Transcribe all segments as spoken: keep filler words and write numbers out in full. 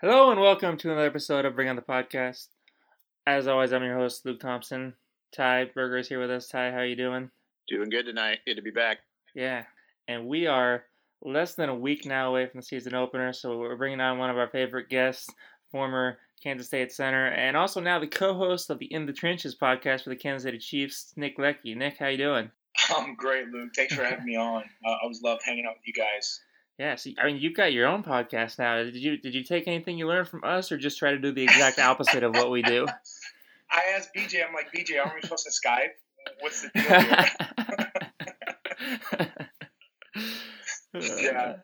Hello and welcome to another episode of Bring On the Podcast. As always, I'm your host, Luke Thompson. Ty Berger is here with us. Ty, how are you doing? Doing good tonight. Good to be back. Yeah, and we are less than a week now away from the season opener, so we're bringing on one of our favorite guests, former Kansas State center, and also now the co-host of the In the Trenches podcast for the Kansas City Chiefs, Nick Leckie. Nick, how you doing? I'm great, Luke. Thanks for having me on. Uh, I always love hanging out with you guys. Yeah, so, I mean, you've got your own podcast now. Did you did you take anything you learned from us, or just try to do the exact opposite of what we do? I asked B J. I'm like, B J, aren't we supposed to Skype? What's the deal here? Yeah,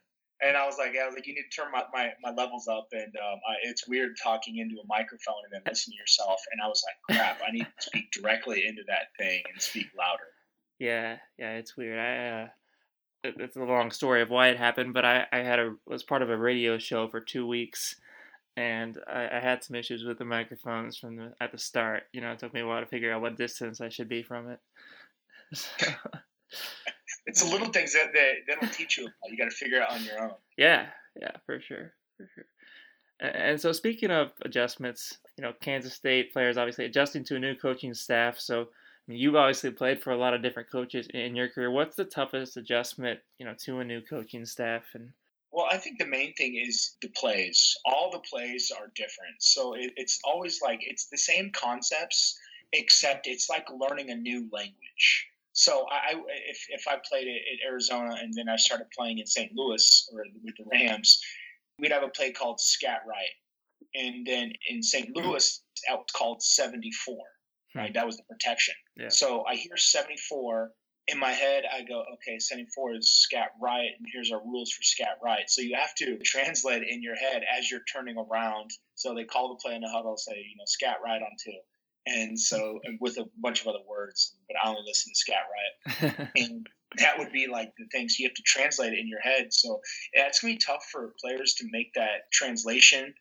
and I was like, I was like, you need to turn my, my, my levels up, and um, I, it's weird talking into a microphone and then listening to yourself. And I was like, crap, I need to speak directly into that thing and speak louder. Yeah, yeah, it's weird. I. Uh... It's a long story of why it happened, but I, I had a was part of a radio show for two weeks, and I, I had some issues with the microphones from the, at the start. You know, it took me a while to figure out what distance I should be from it. So. It's the little things that they, they don't teach you. You got to figure out on your own. Yeah, yeah, for sure, for sure. And so, speaking of adjustments, you know, Kansas State players obviously adjusting to a new coaching staff, so. You've obviously played for a lot of different coaches in your career. What's the toughest adjustment, you know, to a new coaching staff? And well, I think the main thing is the plays. All the plays are different, so it, it's always like it's the same concepts, except it's like learning a new language. So I, I if if I played at Arizona and then I started playing in Saint Louis or with the Rams, we'd have a play called Scat Right, and then in Saint Louis it's called seventy-four. Right, that was the protection. Yeah. So I hear seventy-four in my head. I go, okay, seventy-four is scat right, and here's our rules for scat right. So you have to translate in your head as you're turning around. So they call the play in the huddle, say, you know, scat right on two, and so with a bunch of other words, but I only listen to scat right. And that would be like the things you have to translate it in your head. So that's gonna be tough for players to make that translation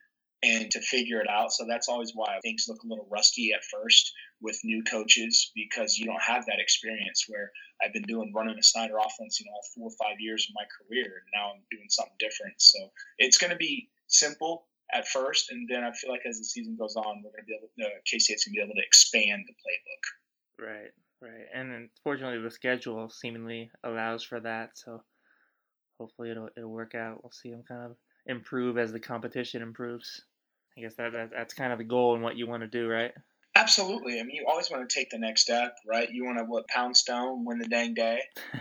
and to figure it out. So that's always why things look a little rusty at first with new coaches, because you don't have that experience where I've been doing running a Snyder offense, you know, four or five years of my career, and now I'm doing something different. So it's going to be simple at first, and then I feel like as the season goes on, we're going to be able to, uh, K-State's going to be able to expand the playbook. Right, right. And unfortunately, the schedule seemingly allows for that, so hopefully it'll it'll work out. We'll see them kind of improve as the competition improves. I guess that, that that's kind of the goal and what you want to do, right? Absolutely. I mean, you always want to take the next step, right? You want to what, pound stone, win the dang day.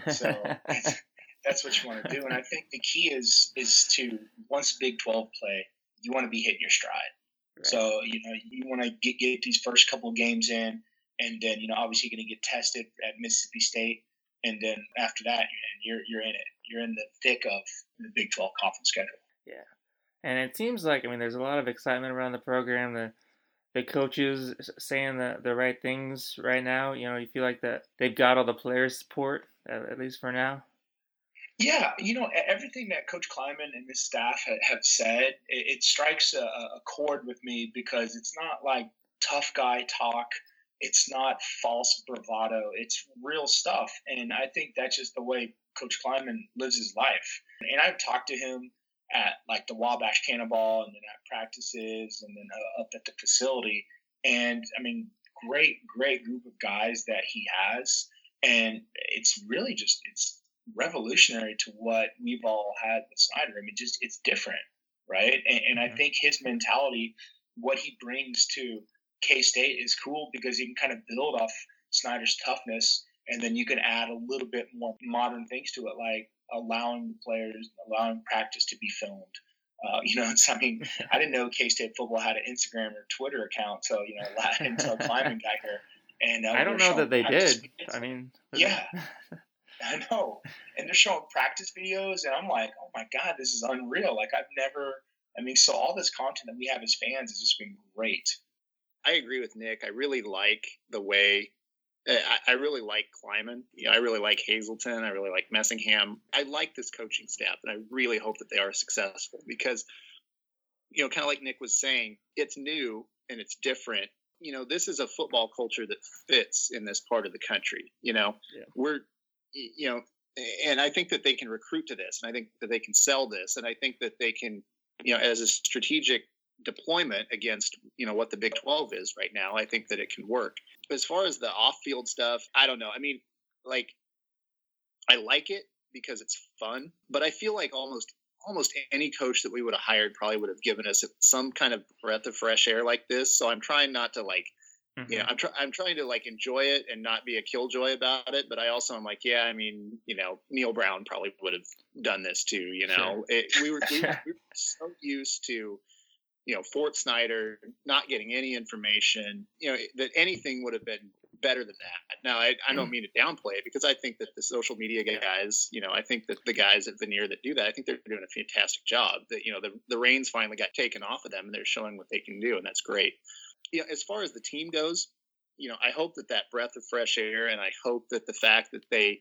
So that's, that's what you want to do. And I think the key is is to, once Big twelve play, you want to be hitting your stride. Right. So, you know, you want to get, get these first couple games in, and then, you know, obviously you're going to get tested at Mississippi State. And then after that, you're, you're in it. You're in the thick of the Big twelve conference schedule. Yeah. And it seems like, I mean, there's a lot of excitement around the program, the the coaches saying the, the right things right now. You know, you feel like that they've got all the players' support, at, at least for now? Yeah. You know, everything that Coach Klieman and his staff have said, it, it strikes a, a chord with me, because it's not like tough guy talk. It's not false bravado. It's real stuff. And I think that's just the way Coach Klieman lives his life. And I've talked to him at like the Wabash Cannonball, and then at practices, and then uh, up at the facility. And I mean, great, great group of guys that he has. And it's really just, it's revolutionary to what we've all had with Snyder. I mean, just, it's different. right? And, and I think his mentality, what he brings to K-State is cool because you can kind of build off Snyder's toughness, and then you can add a little bit more modern things to it, like allowing the players, allowing practice to be filmed. Uh, you know, it's, I mean, I didn't know K-State football had an Instagram or Twitter account, so, you know, until Klieman got here. And, uh, I don't know that they did. I mean, yeah, I know. And they're showing practice videos, and I'm like, oh my God, this is unreal. Like, I've never, I mean, so all this content that we have as fans has just been great. I agree with Nick. I really like the way, I, I really like Klieman. You know, I really like Hazelton. I really like Messingham. I like this coaching staff, and I really hope that they are successful because, you know, kind of like Nick was saying, it's new and it's different. You know, this is a football culture that fits in this part of the country. You know, yeah. we're, you know, and I think that they can recruit to this, and I think that they can sell this, and I think that they can, you know, as a strategic deployment against, you know, what the Big twelve is right now, I think that it can work. As far as the off-field stuff, I don't know. I mean, like, I like it because it's fun, but I feel like almost almost any coach that we would have hired probably would have given us some kind of breath of fresh air like this. So I'm trying not to like, mm-hmm. you know, I'm, tr- I'm trying to like enjoy it and not be a killjoy about it. But I also am like, yeah, I mean, you know, Neil Brown probably would have done this too. You know, sure. it, we, were, we, were, we were so used to, you know, Fort Snyder not getting any information, you know, that anything would have been better than that. Now, I, I don't mean to downplay it because I think that the social media guys, you know, I think that the guys at Veneer that do that, I think they're doing a fantastic job. That, you know, the, the reins finally got taken off of them and they're showing what they can do, and that's great. You know, as far as the team goes, you know, I hope that that breath of fresh air, and I hope that the fact that they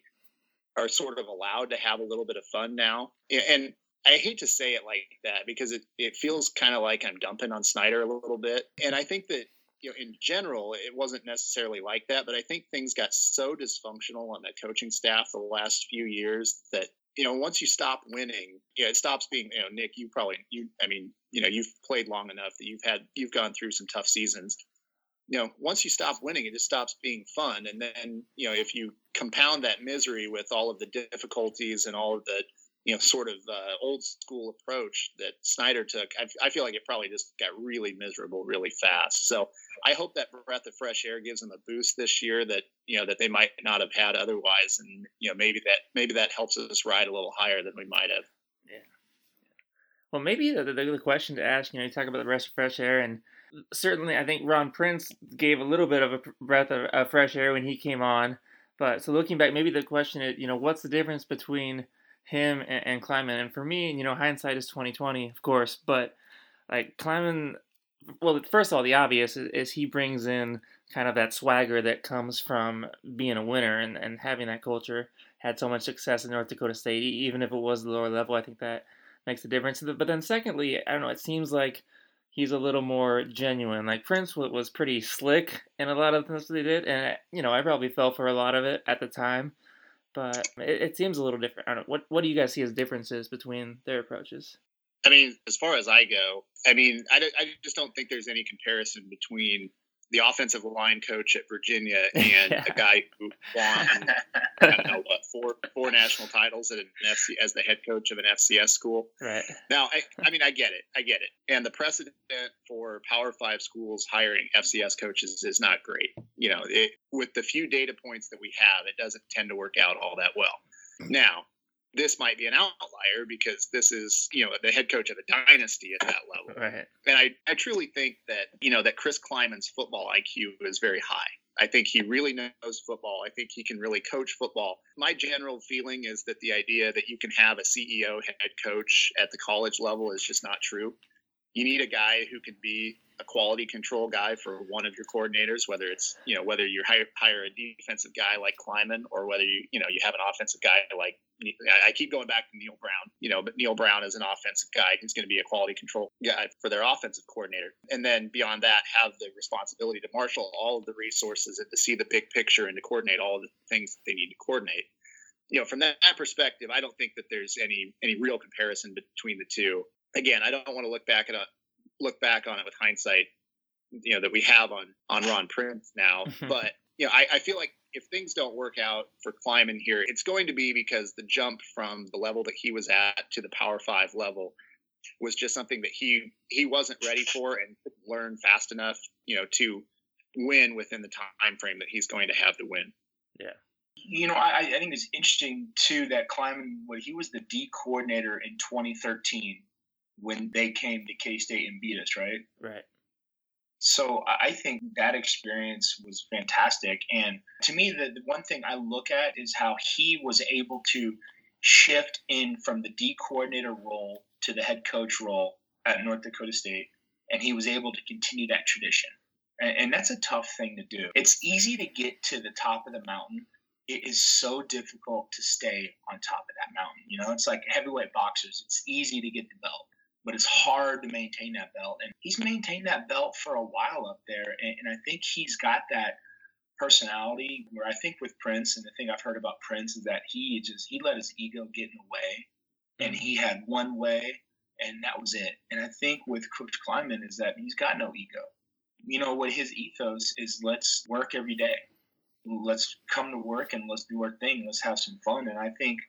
are sort of allowed to have a little bit of fun now, and I hate to say it like that because it, it feels kind of like I'm dumping on Snyder a little bit. And I think that, you know, in general, it wasn't necessarily like that, but I think things got so dysfunctional on that coaching staff the last few years that, you know, once you stop winning, you know, it stops being, you know, Nick, you probably, you, I mean, you know, you've played long enough that you've had, you've gone through some tough seasons. You know, once you stop winning, it just stops being fun. And then, you know, if you compound that misery with all of the difficulties and all of the, you know, sort of uh, old school approach that Snyder took, I, I feel like it probably just got really miserable really fast. So I hope that breath of fresh air gives them a boost this year that, you know, that they might not have had otherwise. And, you know, maybe that maybe that helps us ride a little higher than we might have. Yeah. Well, maybe the, the, the question to ask, you know, you talk about the breath of fresh air, and certainly I think Ron Prince gave a little bit of a breath of, of fresh air when he came on. But so looking back, maybe the question is, you know, what's the difference between him and, and Klieman? And for me, you know, hindsight is twenty twenty, of course, but like Klieman, well, first of all, the obvious is, is he brings in kind of that swagger that comes from being a winner and, and having that culture, had so much success in North Dakota State, even if it was the lower level. I think that makes a difference. But then secondly, I don't know, it seems like he's a little more genuine. Like Prince was pretty slick in a lot of things they did, and, you know, I probably fell for a lot of it at the time. But it, it seems a little different. I don't know. What what do you guys see as differences between their approaches? I mean, as far as I go, I mean, I, I just don't think there's any comparison between the offensive line coach at Virginia and yeah. a guy who won, I don't know, what, four four national titles at an F C, as the head coach of an F C S school. Right. Now, I, I mean, I get it. I get it. And the precedent for Power Five schools hiring F C S coaches is not great. You know, it, with the few data points that we have, it doesn't tend to work out all that well. Now, this might be an outlier because this is, you know, the head coach of a dynasty at that level. Right. And I, I truly think that, you know, that Chris Kleiman's football I Q is very high. I think he really knows football. I think he can really coach football. My general feeling is that the idea that you can have a C E O head coach at the college level is just not true. You need a guy who can be a quality control guy for one of your coordinators, whether it's, you know, whether you hire, hire a defensive guy like Klieman or whether you, you know, you have an offensive guy like, I keep going back to Neil Brown, you know, but Neil Brown is an offensive guy who's going to be a quality control guy for their offensive coordinator. And then beyond that, have the responsibility to marshal all of the resources and to see the big picture and to coordinate all of the things that they need to coordinate. You know, from that perspective, I don't think that there's any any real comparison between the two. Again, I don't want to look back at a, look back on it with hindsight, you know, that we have on, on Ron Prince now. But, you know, I, I feel like if things don't work out for Klieman here, it's going to be because the jump from the level that he was at to the Power Five level was just something that he he wasn't ready for and couldn't learn fast enough, you know, to win within the time frame that he's going to have to win. Yeah. You know, I, I think it's interesting, too, that Klieman, well, he was the D coordinator in twenty thirteen when they came to K-State and beat us, right? Right. So I think that experience was fantastic. And to me, the, the one thing I look at is how he was able to shift in from the D coordinator role to the head coach role at North Dakota State, and he was able to continue that tradition. And, and that's a tough thing to do. It's easy to get to the top of the mountain. It is so difficult to stay on top of that mountain. You know, it's like heavyweight boxers. It's easy to get the belt, but it's hard to maintain that belt. And he's maintained that belt for a while up there. And, and I think he's got that personality where I think with Prince, and the thing I've heard about Prince is that he just, he let his ego get in the way, and he had one way, and that was it. And I think with Coach Klieman is that he's got no ego. You know, what his ethos is, let's work every day. Let's come to work and let's do our thing. Let's have some fun. And I think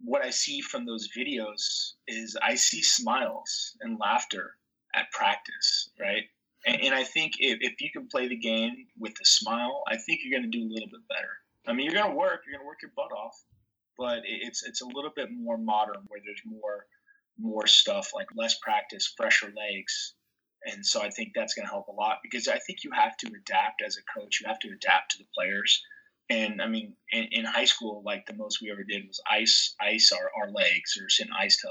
what I see from those videos is I see smiles and laughter at practice, right? And, and I think if, if you can play the game with a smile, I think you're going to do a little bit better. I mean, you're going to work. You're going to work your butt off. But it's it's a little bit more modern where there's more more stuff, like less practice, fresher legs. And so I think that's going to help a lot, because I think you have to adapt as a coach. You have to adapt to the players. And, I mean, in, in high school, like the most we ever did was ice ice our, our legs or sit in ice tub.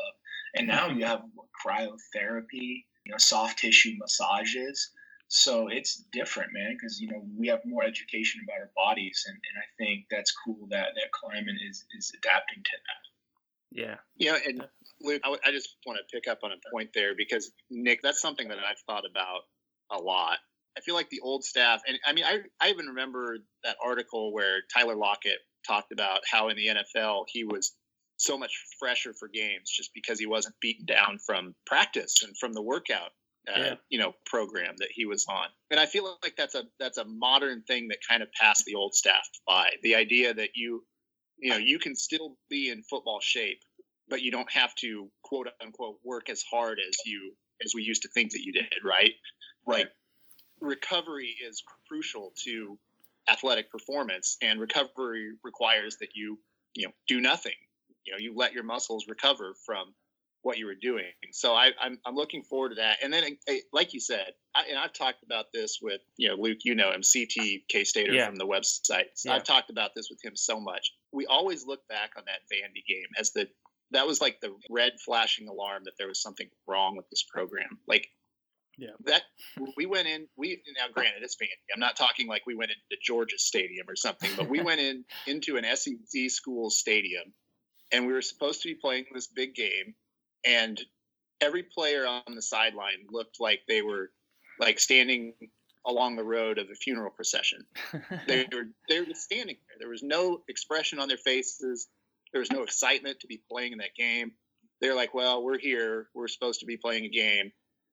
And now you have what, cryotherapy, you know, soft tissue massages. So it's different, man, because, you know, we have more education about our bodies. And, and I think that's cool that, that Klieman is, is adapting to that. Yeah. Yeah, and – Luke, I, w- I just want to pick up on a point there, because, Nick, that's something that I've thought about a lot. I feel like the old staff, and I mean, I, I even remember that article where Tyler Lockett talked about how in the N F L he was so much fresher for games just because he wasn't beaten down from practice and from the workout, uh, yeah. you know, program that he was on. And I feel like that's a that's a modern thing that kind of passed the old staff by. The idea that you, you know, you can still be in football shape, but you don't have to, quote unquote, work as hard as you as we used to think that you did, right? Right. Like, recovery is crucial to athletic performance, and recovery requires that you, you know, do nothing. You know, you let your muscles recover from what you were doing. So I, I'm I'm looking forward to that. And then, like you said, I, and I've talked about this with, you know, Luke, you know him, C T K-Stater yeah. from the website. So yeah. I've talked about this with him so much. We always look back on that Vandy game as the that was like the red flashing alarm that there was something wrong with this program. Like yeah. that we went in, we now granted it's Vandy. I'm not talking like we went into Georgia's stadium or something, but we went in into an S E C school stadium, and we were supposed to be playing this big game, and every player on the sideline looked like they were like standing along the road of a funeral procession. They were, they were just standing there. There was no expression on their faces. There was no excitement to be playing in that game. They're like, well, we're here. We're supposed to be playing a game.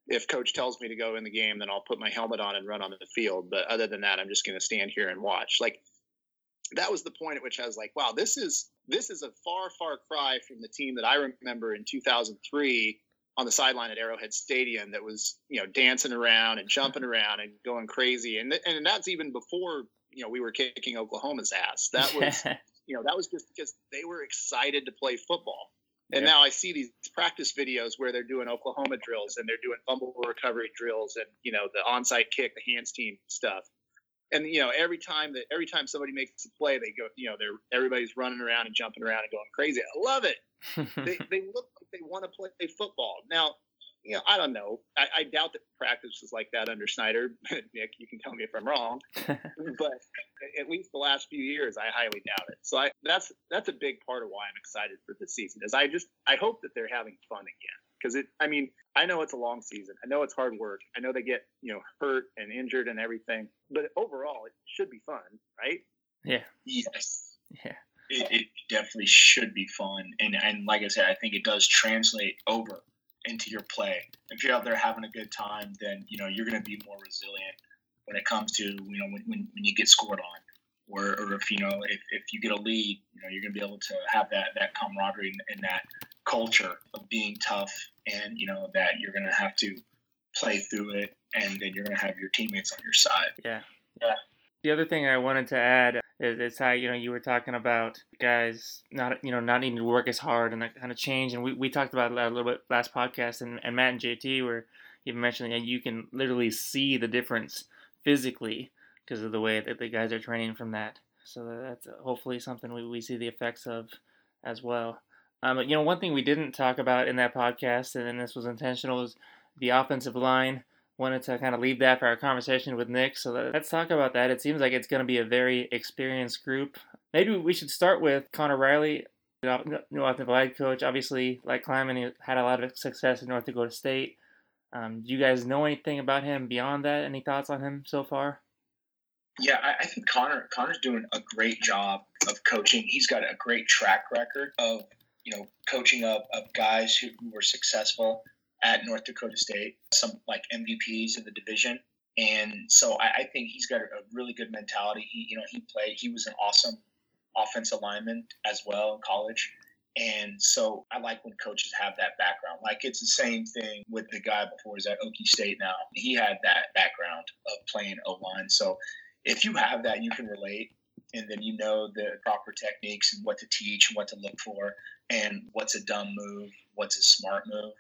If coach tells me to go in the game, then I'll put my helmet on and run onto the field. But other than that, I'm just going to stand here and watch. Like, that was the point at which I was like, wow, this is this is a far, far cry from the team that I remember in two thousand three on the sideline at Arrowhead Stadium that was, you know, dancing around and jumping around and going crazy. And th- and that's even before, you know, we were kicking Oklahoma's ass. That was – You know, that was just because they were excited to play football. And yeah. now I see these practice videos where they're doing Oklahoma drills and they're doing fumble recovery drills and, you know, the onside kick, the hands team stuff. And, you know, every time that every time somebody makes a play, they go, you know, they're everybody's running around and jumping around and going crazy. I love it. they, they look like they want to play football. Now, you know, I don't know. I, I doubt that practice was like that under Snyder. Nick, you can tell me if I'm wrong. But at least the last few years, I highly doubt it. So I, that's that's a big part of why I'm excited for this season. Is I just I hope that they're having fun again, because it. I mean, I know it's a long season. I know it's hard work. I know they get, you know, hurt and injured and everything. But overall, it should be fun, right? Yeah. Yes. Yeah. It, it definitely should be fun, and and like I said, I think it does translate over into your play. If you're out there having a good time, then, you know, you're going to be more resilient when it comes to, you know, when, when, when you get scored on, or, or if, you know, if, if you get a lead, you know, you're going to be able to have that, that camaraderie and, and that culture of being tough, and you know that you're going to have to play through it, and then you're going to have your teammates on your side. Yeah. Yeah. The other thing I wanted to add is, is how, you know, you were talking about guys not, you know, not needing to work as hard and that kind of change. And we, we talked about it a little bit last podcast, and, and Matt and J T were even mentioning that you can literally see the difference physically because of the way that the guys are training from that. So that's hopefully something we, we see the effects of as well. Um, but, you know, one thing we didn't talk about in that podcast, and then this was intentional, is the offensive line. Wanted to kind of leave that for our conversation with Nick. So let's talk about that. It seems like it's going to be a very experienced group. Maybe we should start with Connor Riley, the new offensive line coach. Obviously, like Klieman, he had a lot of success in North Dakota State. Um, do you guys know anything about him beyond that? Any thoughts on him so far? Yeah, I, I think Connor Connor's doing a great job of coaching. He's got a great track record of, you know, coaching up of guys who, who were successful at North Dakota State, some like M V Ps in the division. And so I, I think he's got a really good mentality. He, you know, he played, he was an awesome offensive lineman as well in college. And so I like when coaches have that background. Like it's the same thing with the guy before, is at Okie State now. He had that background of playing O-line. So if you have that, you can relate. And then you know the proper techniques and what to teach and what to look for and what's a dumb move, what's a smart move.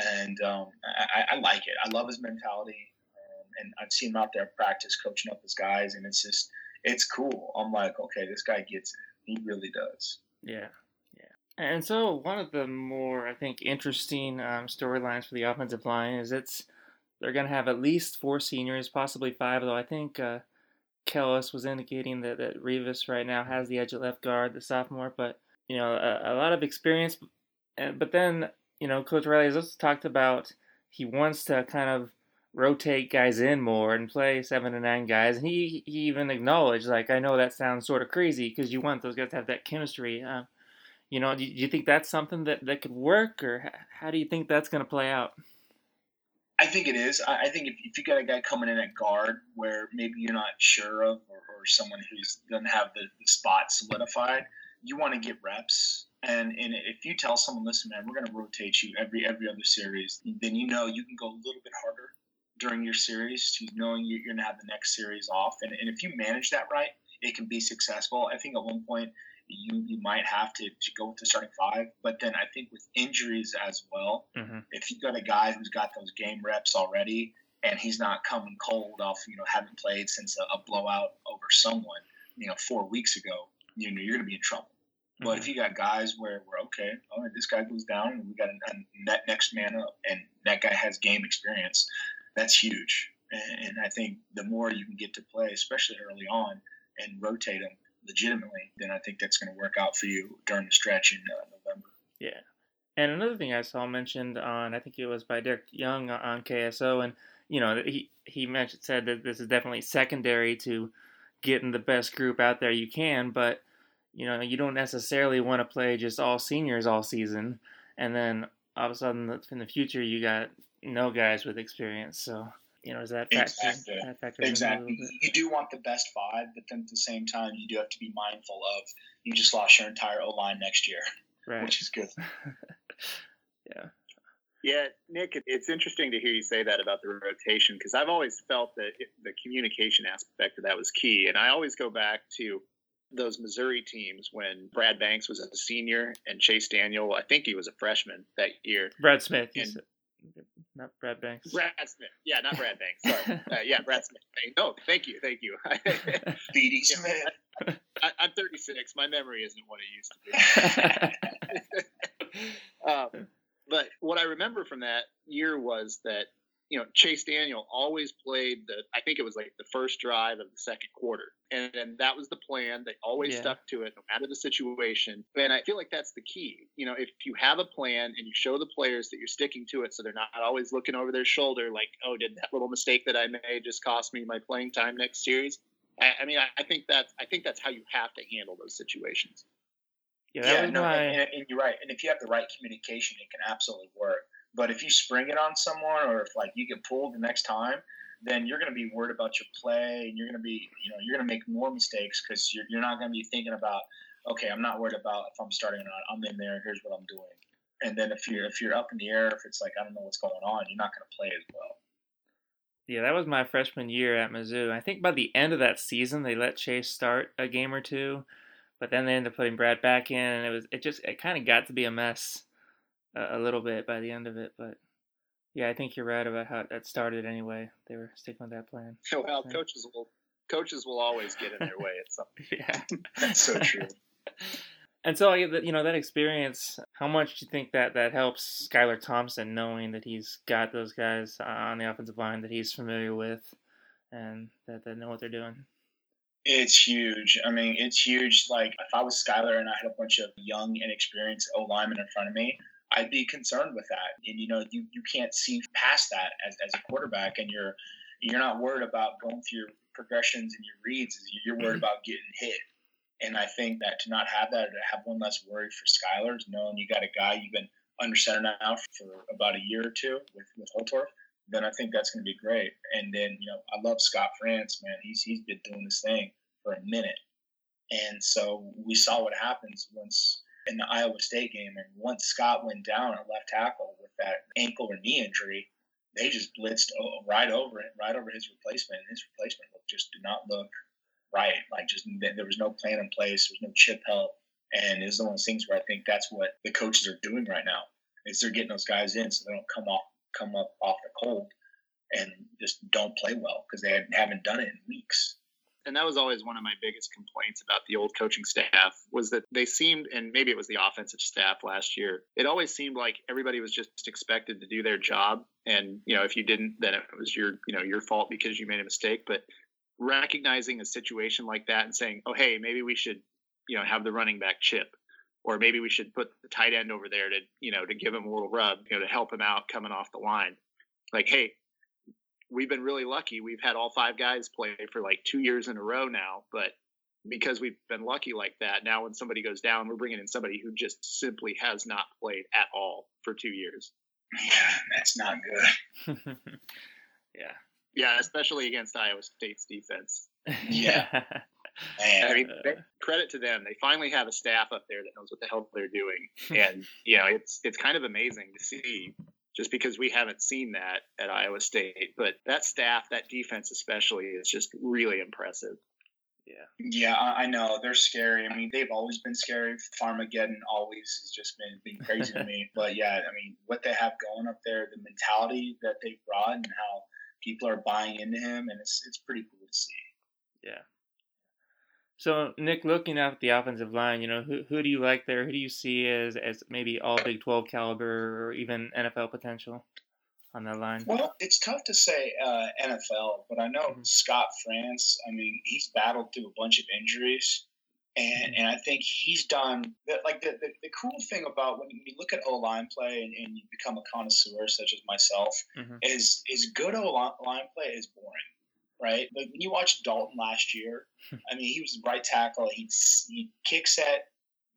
And um, I, I like it. I love his mentality, um, and I've seen him out there practice coaching up his guys, and it's just it's cool. I'm like, okay, this guy gets it. He really does. Yeah, yeah. And so one of the more I think interesting um, storylines for the offensive line is it's they're going to have at least four seniors, possibly five. Though I think uh, Kellis was indicating that that Revis right now has the edge at left guard, the sophomore, but you know a, a lot of experience, but then. You know, Coach Riley has also talked about he wants to kind of rotate guys in more and play seven to nine guys. And he, he even acknowledged, like, I know that sounds sort of crazy because you want those guys to have that chemistry. Uh, you know, do you think that's something that, that could work, or how do you think that's going to play out? I think it is. I think if, if you got a guy coming in at guard where maybe you're not sure of or, or someone who's doesn't have the, the spot solidified, you want to get reps. And, and if you tell someone, listen, man, we're going to rotate you every every other series, then you know you can go a little bit harder during your series, knowing you're going to have the next series off. And, and if you manage that right, it can be successful. I think at one point you, you might have to, to go with the starting five. But then I think with injuries as well, mm-hmm. if you've got a guy who's got those game reps already and he's not coming cold off, you know, having played since a, a blowout over someone, you know, four weeks ago, you know, you're going to be in trouble. But if you got guys where we're okay, all right, this guy goes down, and we got a, a next man up, and that guy has game experience, that's huge. And, and I think the more you can get to play, especially early on, and rotate them legitimately, then I think that's going to work out for you during the stretch in uh, November. Yeah. And another thing I saw mentioned on, I think it was by Derek Young on K S O, and you know he he mentioned said that this is definitely secondary to getting the best group out there you can, but. You know, you don't necessarily want to play just all seniors all season, and then all of a sudden in the future you got no guys with experience. So, you know, is that factor? Exactly. That factor exactly. You do want the best five, but then at the same time you do have to be mindful of you just lost your entire O-line next year, right. Which is good. yeah. Yeah, Nick, it's interesting to hear you say that about the rotation because I've always felt that it, the communication aspect of that was key, and I always go back to those Missouri teams when Brad Banks was a senior and Chase Daniel, I think he was a freshman that year. Brad Smith. And, not Brad Banks. Brad Smith. Yeah, not Brad Banks. Sorry. uh, yeah, Brad Smith. No, thank you. Thank you. B D Smith. I, I, I'm thirty-six. My memory isn't what it used to be. um, but what I remember from that year was that, you know, Chase Daniel always played the, I think it was like the first drive of the second quarter. And, and that was the plan. They always yeah. stuck to it, no matter the situation. And I feel like that's the key. You know, if you have a plan and you show the players that you're sticking to it, so they're not always looking over their shoulder like, oh, did that little mistake that I made just cost me my playing time next series? I, I mean, I, I think that's, I think that's how you have to handle those situations. Yeah, yeah no, my... and, and you're right. And if you have the right communication, it can absolutely work. But if you spring it on someone or if, like, you get pulled the next time, then you're going to be worried about your play and you're going to be, you know, you're going to make more mistakes because you're, you're not going to be thinking about, okay, I'm not worried about if I'm starting or not. I'm in there. Here's what I'm doing. And then if you're if you're up in the air, if it's like, I don't know what's going on, you're not going to play as well. Yeah, that was my freshman year at Mizzou. I think by the end of that season, they let Chase start a game or two, but then they ended up putting Brad back in, and it was it just it kind of got to be a mess a, a little bit by the end of it. But yeah, I think you're right about how that started. Anyway, they were sticking with that plan. Oh, well, yeah. coaches will coaches will always get in their way at something. Yeah, that's so true. And so, you know, that experience, how much do you think that, that helps Skylar Thompson, knowing that he's got those guys on the offensive line that he's familiar with and that they know what they're doing? It's huge. I mean, it's huge. Like, if I was Skylar and I had a bunch of young, inexperienced O-linemen in front of me, I'd be concerned with that. And, you know, you, you can't see past that as, as a quarterback, and you're you're not worried about going through your progressions and your reads. You're worried about getting hit. And I think that to not have that, or to have one less worry for Skylar, knowing you got a guy you've been under center now for about a year or two with, with Holtorf, then I think that's going to be great. And then, you know, I love Scott France, man. He's he's been doing this thing for a minute. And so we saw what happens once in the Iowa State game. And once Scott went down at left tackle with that ankle or knee injury, they just blitzed right over it, right over his replacement. And his replacement look just did not look right. Like, just there was no plan in place. There was no chip help. And it's one of those things where I think that's what the coaches are doing right now, is they're getting those guys in so they don't come off, come up off the cold and just don't play well, because they haven't done it in weeks. And that was always one of my biggest complaints about the old coaching staff, was that they seemed, and maybe it was the offensive staff last year, it always seemed like everybody was just expected to do their job. And, you know, if you didn't, then it was your, you know, your fault because you made a mistake. But recognizing a situation like that and saying, oh, hey, maybe we should, you know, have the running back chip, or maybe we should put the tight end over there to, you know, to give him a little rub, you know, to help him out coming off the line. Like, hey, we've been really lucky. We've had all five guys play for like two years in a row now, but because we've been lucky like that, now when somebody goes down, we're bringing in somebody who just simply has not played at all for two years. Yeah, that's not good. Yeah. Yeah, especially against Iowa State's defense. Yeah. I mean, they, credit to them. They finally have a staff up there that knows what the hell they're doing. And, you know, it's it's kind of amazing to see, just because we haven't seen that at Iowa State. But that staff, that defense especially, is just really impressive. Yeah. Yeah, I know. They're scary. I mean, they've always been scary. Farmageddon always has just been, been crazy to me. But, yeah, I mean, what they have going up there, the mentality that they brought, and how people are buying into him, and it's it's pretty cool to see. Yeah. So, Nick, looking at the offensive line, you know, who who do you like there? Who do you see as, as maybe all Big twelve caliber or even N F L potential on that line? Well, it's tough to say uh, N F L, but I know mm-hmm. Scott France, I mean, he's battled through a bunch of injuries, and, mm-hmm. and I think he's done – like the, the, the cool thing about when you look at O-line play and, and you become a connoisseur such as myself, mm-hmm. is, is good O-line play is boring. Right? Like when you watched Dalton last year, I mean, he was right tackle. He'd, he'd kick set,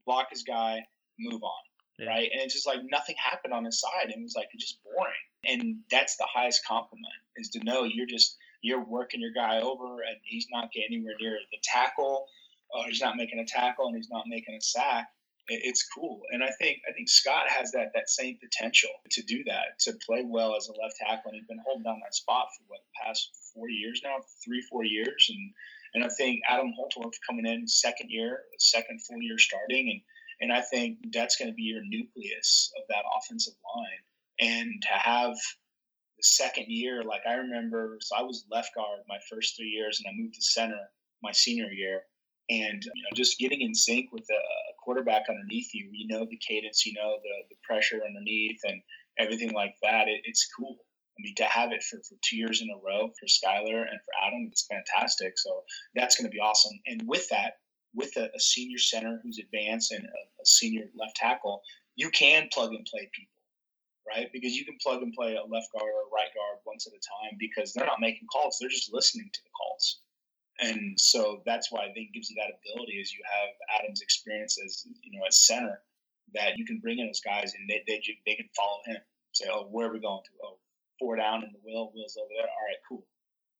block his guy, move on. Yeah. Right? And it's just like nothing happened on his side. And it was like, it's just boring. And that's the highest compliment, is to know you're just, you're working your guy over and he's not getting anywhere near the tackle, or he's not making a tackle and he's not making a sack. It's cool. And I think I think Scott has that that same potential to do that, to play well as a left tackle. And he's been holding down that spot for, what, the past four years now, three, four years. And and I think Adam Holtorf coming in second year, second full year starting. And, and I think that's going to be your nucleus of that offensive line. And to have the second year, like I remember, so I was left guard my first three years and I moved to center my senior year. And, you know, just getting in sync with a quarterback underneath you, you know, the cadence, you know, the, the pressure underneath and everything like that. It, it's cool. I mean, to have it for, for two years in a row for Skylar and for Adam, it's fantastic. So that's going to be awesome. And with that, with a, a senior center who's advanced and a, a senior left tackle, you can plug and play people, right? Because you can plug and play a left guard or a right guard once at a time, because they're not making calls. They're just listening to the calls. And so that's why I think it gives you that ability, is you have Adam's experience as, you know, as center, that you can bring in those guys and they they, they can follow him. Say, oh, where are we going to? Oh, four down in the wheel, wheel's over there. All right, cool.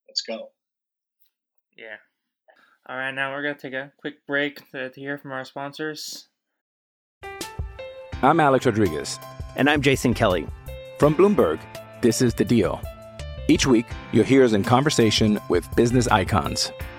Let's go. Yeah. All right, now we're going to take a quick break to, to hear from our sponsors. I'm Alex Rodriguez. And I'm Jason Kelly. From Bloomberg, this is The Deal. Each week, you'll hear us in conversation with business icons.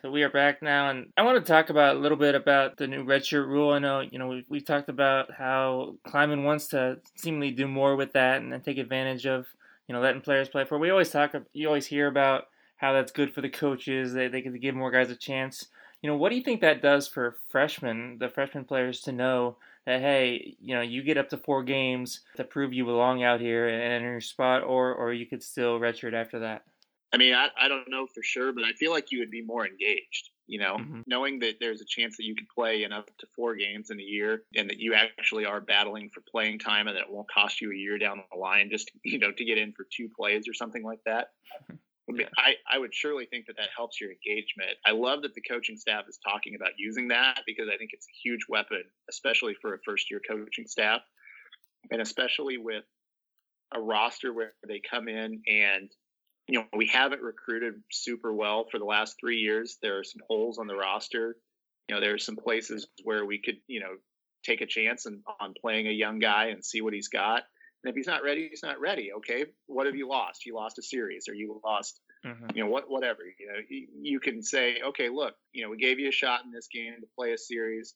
So we are back now, and I want to talk about a little bit about the new redshirt rule. I know, you know, we we talked about how Klieman wants to seemingly do more with that and then take advantage of, you know, letting players play for it. We always talk, you always hear about how that's good for the coaches. They they can give more guys a chance. You know, what do you think that does for freshmen, the freshman players, to know that, hey, you know, you get up to four games to prove you belong out here and in your spot, or or you could still redshirt after that? I mean, I, I don't know for sure, but I feel like you would be more engaged, you know, mm-hmm. knowing that there's a chance that you could play in up to four games in a year and that you actually are battling for playing time and that it won't cost you a year down the line just, you know, to get in for two plays or something like that. Mm-hmm. I mean, I, I would surely think that that helps your engagement. I love that the coaching staff is talking about using that because I think it's a huge weapon, especially for a first-year coaching staff, and especially with a roster where they come in and, you know, we haven't recruited super well for the last three years. There are some holes on the roster. You know, there are some places where we could, you know, take a chance and, on playing a young guy and see what he's got. And if he's not ready, he's not ready. Okay, what have you lost? You lost a series, or you lost, mm-hmm. you know, what, whatever. You know, you, you can say, okay, look, you know, we gave you a shot in this game to play a series.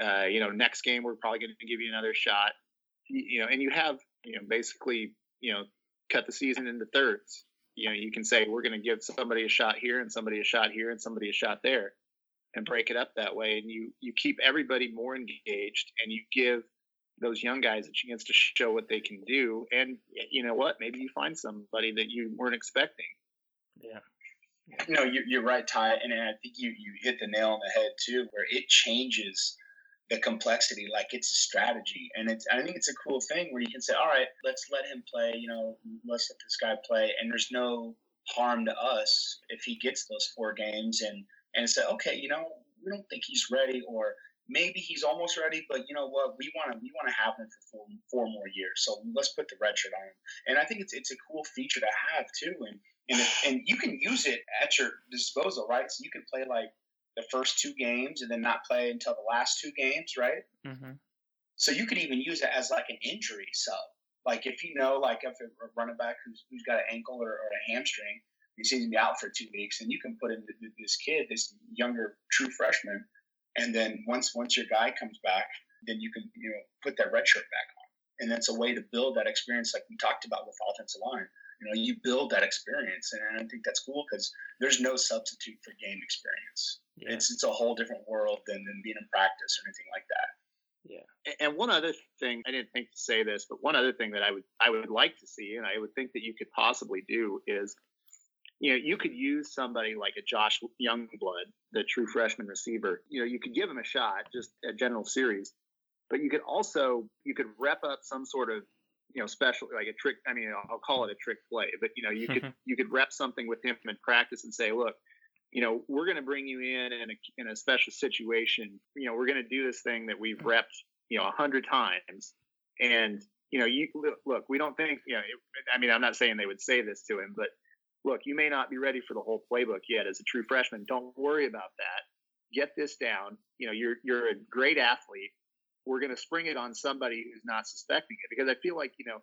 Uh, you know, next game we're probably going to give you another shot. You, you know, and you have, you know, basically, you know, cut the season into thirds. You know, you can say we're going to give somebody a shot here, and somebody a shot here, and somebody a shot there, and break it up that way. And you you keep everybody more engaged, and you give those young guys a chance to show what they can do. And you know what? Maybe you find somebody that you weren't expecting. Yeah. yeah. No, you're, you're right, Ty. And I think you, you hit the nail on the head too, where it changes the complexity. Like it's a strategy. And it's, I think it's a cool thing where you can say, all right, let's let him play, you know, let's let this guy play. And there's no harm to us if he gets those four games and, and say, okay, you know, we don't think he's ready, or maybe he's almost ready, but you know what? We want to we want to have him for four, four more years. So let's put the redshirt on him. And I think it's it's a cool feature to have too. And and if, and you can use it at your disposal, right? So you can play like the first two games and then not play until the last two games, right? Mm-hmm. So you could even use it as like an injury sub. Like if you know, like if a running back who's who's got an ankle or, or a hamstring, he seems to be out for two weeks, and you can put in this kid, this younger true freshman. And then once once your guy comes back, then you can, you know, put that red shirt back on. And that's a way to build that experience like we talked about with offensive line. You know, you build that experience. And I think that's cool because there's no substitute for game experience. Yeah. It's it's a whole different world than, than being in practice or anything like that. Yeah. And one other thing, I didn't think to say this, but one other thing that I would I would like to see and I would think that you could possibly do is, you know, you could use somebody like a Josh Youngblood, the true freshman receiver. You know, you could give him a shot, just a general series, but you could also, you could rep up some sort of, you know, special, like a trick. I mean, I'll call it a trick play, but you know, you could, you could rep something with him in practice and say, look, you know, we're going to bring you in in a, in a special situation. You know, we're going to do this thing that we've repped, you know, a hundred times. And, you know, you look, we don't think, you know, it, I mean, I'm not saying they would say this to him, but look, you may not be ready for the whole playbook yet as a true freshman. Don't worry about that. Get this down. You know, you're you're a great athlete. We're going to spring it on somebody who's not suspecting it, because I feel like, you know,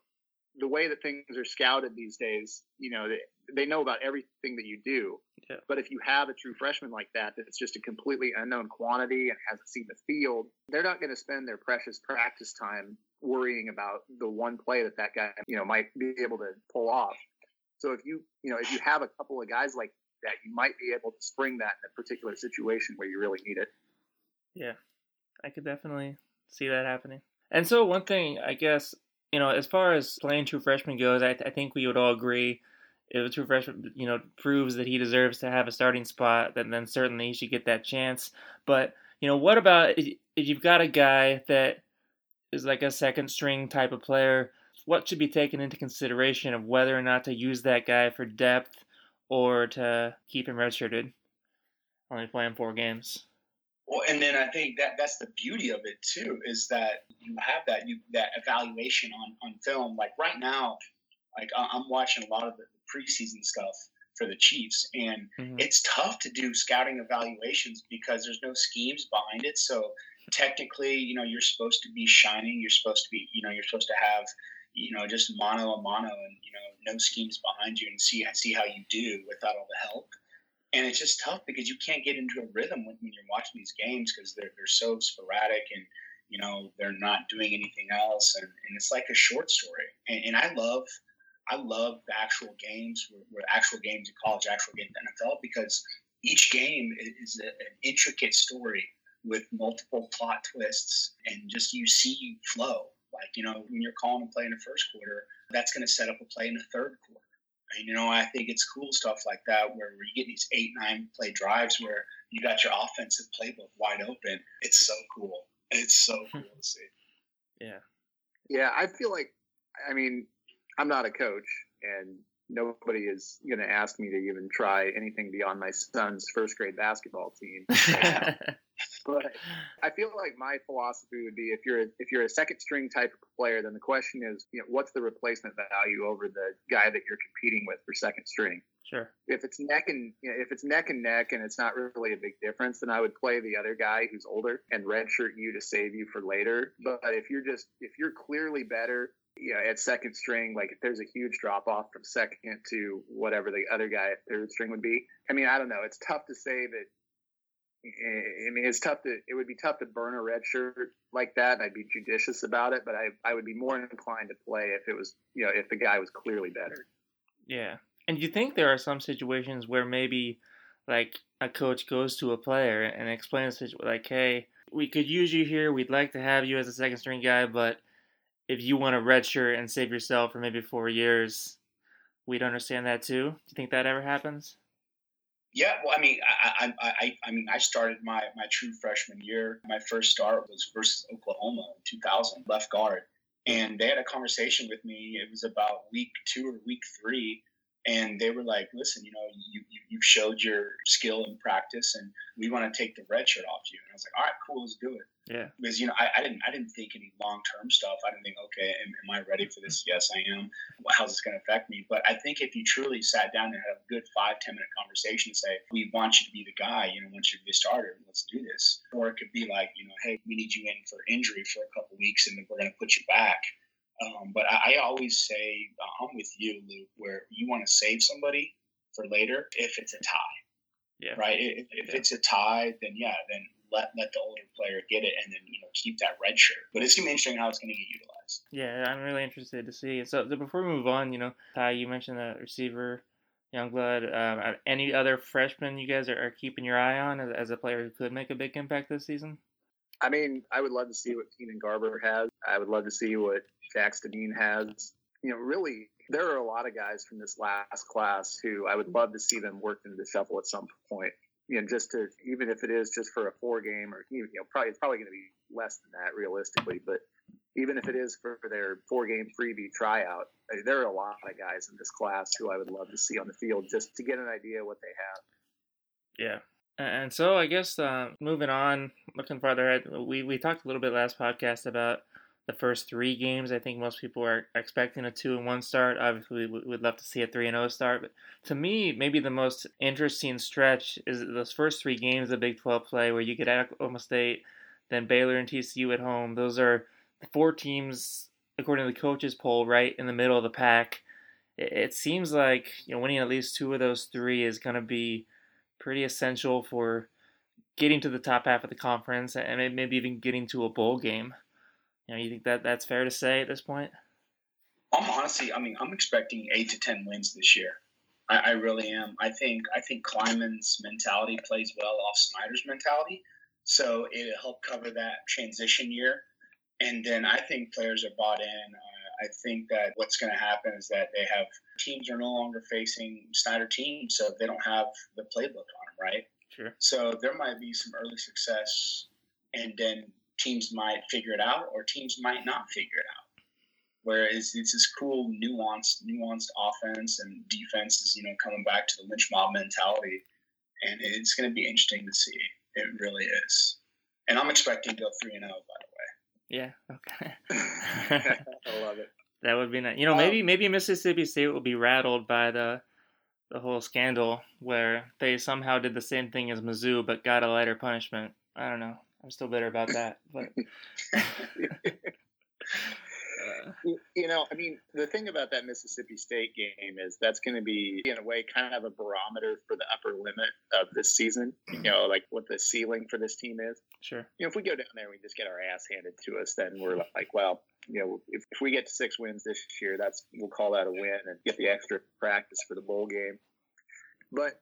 the way that things are scouted these days, you know, they, they know about everything that you do. Yeah. But if you have a true freshman like that, that's just a completely unknown quantity and hasn't seen the field, they're not going to spend their precious practice time worrying about the one play that that guy, you know, might be able to pull off. So if you, you know, if you have a couple of guys like that, you might be able to spring that in a particular situation where you really need it. Yeah, I could definitely see that happening. And so one thing, I guess, you know, as far as playing true freshman goes, I, I think we would all agree if a true freshman, you know, proves that he deserves to have a starting spot, then, then certainly he should get that chance. But, you know, what about if you've got a guy that is like a second string type of player? What should be taken into consideration of whether or not to use that guy for depth or to keep him redshirted? only playing four games. Well, and then I think that that's the beauty of it too, is that you have that you that evaluation on, on film. Like right now, like I'm watching a lot of the preseason stuff for the Chiefs, and mm-hmm. it's tough to do scouting evaluations because there's no schemes behind it. So technically, you know, you're supposed to be shining. You're supposed to be, you know, you're supposed to have, you know, just mano a mano, and you know, no schemes behind you, and see see how you do without all the help. And it's just tough because you can't get into a rhythm when, when you're watching these games because they're they're so sporadic, and you know they're not doing anything else, and, and it's like a short story. And, and I love I love the actual games, where, where actual games in college, actual games in the N F L, because each game is a, an intricate story with multiple plot twists, and just you see flow. Like, you know, when you're calling a play in the first quarter, that's going to set up a play in the third quarter. And, you know, I think it's cool stuff like that where you get these eight, nine play drives where you got your offensive playbook wide open. It's so cool. It's so cool to see. Yeah. Yeah, I feel like, I mean, I'm not a coach, and nobody is going to ask me to even try anything beyond my son's first grade basketball team. But I feel like my philosophy would be if you're a, if you're a second string type of player, then the question is, you know, what's the replacement value over the guy that you're competing with for second string? Sure. If it's neck and you know, if it's neck and neck and it's not really a big difference, then I would play the other guy who's older and redshirt you to save you for later. But if you're just if you're clearly better, you know, at second string, like if there's a huge drop off from second to whatever the other guy at third string would be. I mean, I don't know. It's tough to say that. I mean, it's tough to. It would be tough to burn a red shirt like that. I'd be judicious about it, but I, I would be more inclined to play if it was, you know, if the guy was clearly better. Yeah, and you think there are some situations where maybe, like, a coach goes to a player and explains, like, "Hey, we could use you here. We'd like to have you as a second string guy, but if you want a red shirt and save yourself for maybe four years, we'd understand that too." Do you think that ever happens? Yeah, well, I mean, I, I, I, I mean, I started my, my true freshman year. My first start was versus Oklahoma in two thousand, left guard, and they had a conversation with me. It was about week two or week three, and they were like, "Listen, you know, you you, you showed your skill in practice, and we want to take the red shirt off you." And I was like, "All right, cool, let's do it." Yeah, because you know, I, I didn't I didn't think any long term stuff. I didn't think, okay, am, am I ready for this? Yes, I am. How's this going to affect me? But I think if you truly sat down and had a good five, ten minute conversation and say, we want you to be the guy, you know, once you're the starter, let's do this. Or it could be like, you know, hey, we need you in for injury for a couple of weeks and then we're going to put you back. Um, but I, I always say, I'm with you, Luke, where you want to save somebody for later if it's a tie. Yeah. Right? If, if yeah. it's a tie, then yeah, then let let the older player get it and then, you know, keep that red shirt. But it's going to be interesting how it's going to get utilized. Yeah, I'm really interested to see. So before we move on, you know, Ty, you mentioned the receiver, Youngblood. Um, any other freshmen you guys are, are keeping your eye on as, as a player who could make a big impact this season? I mean, I would love to see what Keenan Garber has. I would love to see what Jackson Dean has. You know, really, there are a lot of guys from this last class who I would love to see them work into the shuffle at some point. You know, just to, even if it is just for a four game or, you know, probably it's probably going to be less than that realistically, but even if it is for their four-game freebie tryout, I mean, there are a lot of guys in this class who I would love to see on the field just to get an idea of what they have. Yeah. And so I guess uh, moving on, looking farther ahead, we, we talked a little bit last podcast about the first three games. I think most people are expecting a two and one start. Obviously, we would love to see a three and oh start. But to me, maybe the most interesting stretch is those first three games of Big twelve play where you get Oklahoma State, then Baylor and T C U at home. Those are four teams, according to the coaches poll, right in the middle of the pack. It seems like, you know, winning at least two of those three is going to be pretty essential for getting to the top half of the conference and maybe even getting to a bowl game. You know, you think that that's fair to say at this point? I'm honestly, I mean, I'm expecting eight to ten wins this year. I, I really am. I think I think Klieman's mentality plays well off Snyder's mentality, so it'll help cover that transition year. And then I think players are bought in. Uh, I think that what's going to happen is that they have teams are no longer facing Snyder teams, so they don't have the playbook on them, right? Sure. So there might be some early success, and then teams might figure it out, or teams might not figure it out. Whereas it's this cool, nuanced, nuanced offense and defense is, you know, coming back to the lynch mob mentality. and it's going to be interesting to see. It really is. And I'm expecting to go three and oh, by the way. Yeah, okay. I love it. That would be nice. You know, maybe um, maybe Mississippi State will be rattled by the the whole scandal where they somehow did the same thing as Mizzou but got a lighter punishment. I don't know. I'm still bitter about that. But you know, I mean, the thing about that Mississippi State game is that's going to be, in a way, kind of a barometer for the upper limit of this season, you know, like what the ceiling for this team is. Sure. You know, if we go down there and we just get our ass handed to us, then we're like, well, you know, if, if we get to six wins this year, that's we'll call that a win and get the extra practice for the bowl game. But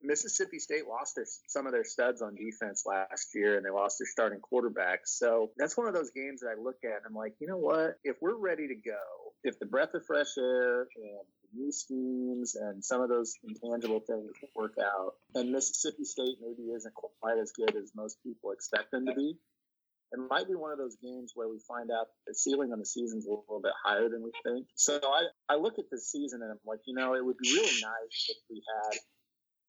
Mississippi State lost their, some of their studs on defense last year, and they lost their starting quarterback. So that's one of those games that I look at and I'm like, you know what? If we're ready to go, if the breath of fresh air and the new schemes and some of those intangible things work out, and Mississippi State maybe isn't quite as good as most people expect them to be, it might be one of those games where we find out the ceiling on the season's a little bit higher than we think. So I, I look at the season and I'm like, you know, it would be really nice if we had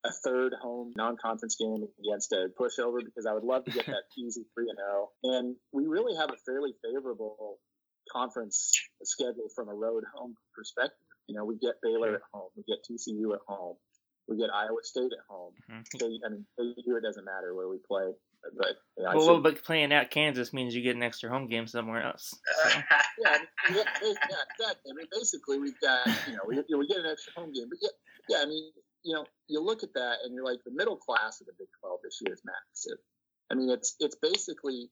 a third home non-conference game against a pushover, because I would love to get that easy three and oh. And we really have a fairly favorable conference schedule from a road home perspective. You know, we get Baylor at home, we get T C U at home, we get Iowa State at home. Mm-hmm. So, I mean, it doesn't matter where we play. But, you know, well, well, but playing at Kansas means you get an extra home game somewhere else. So. Uh, yeah, I mean, yeah, yeah, I mean, basically we've got, you know, we, you know, we get an extra home game. But, yeah, yeah I mean, you know, you look at that and you're like, the middle class of the Big twelve this year is massive. I mean, it's it's basically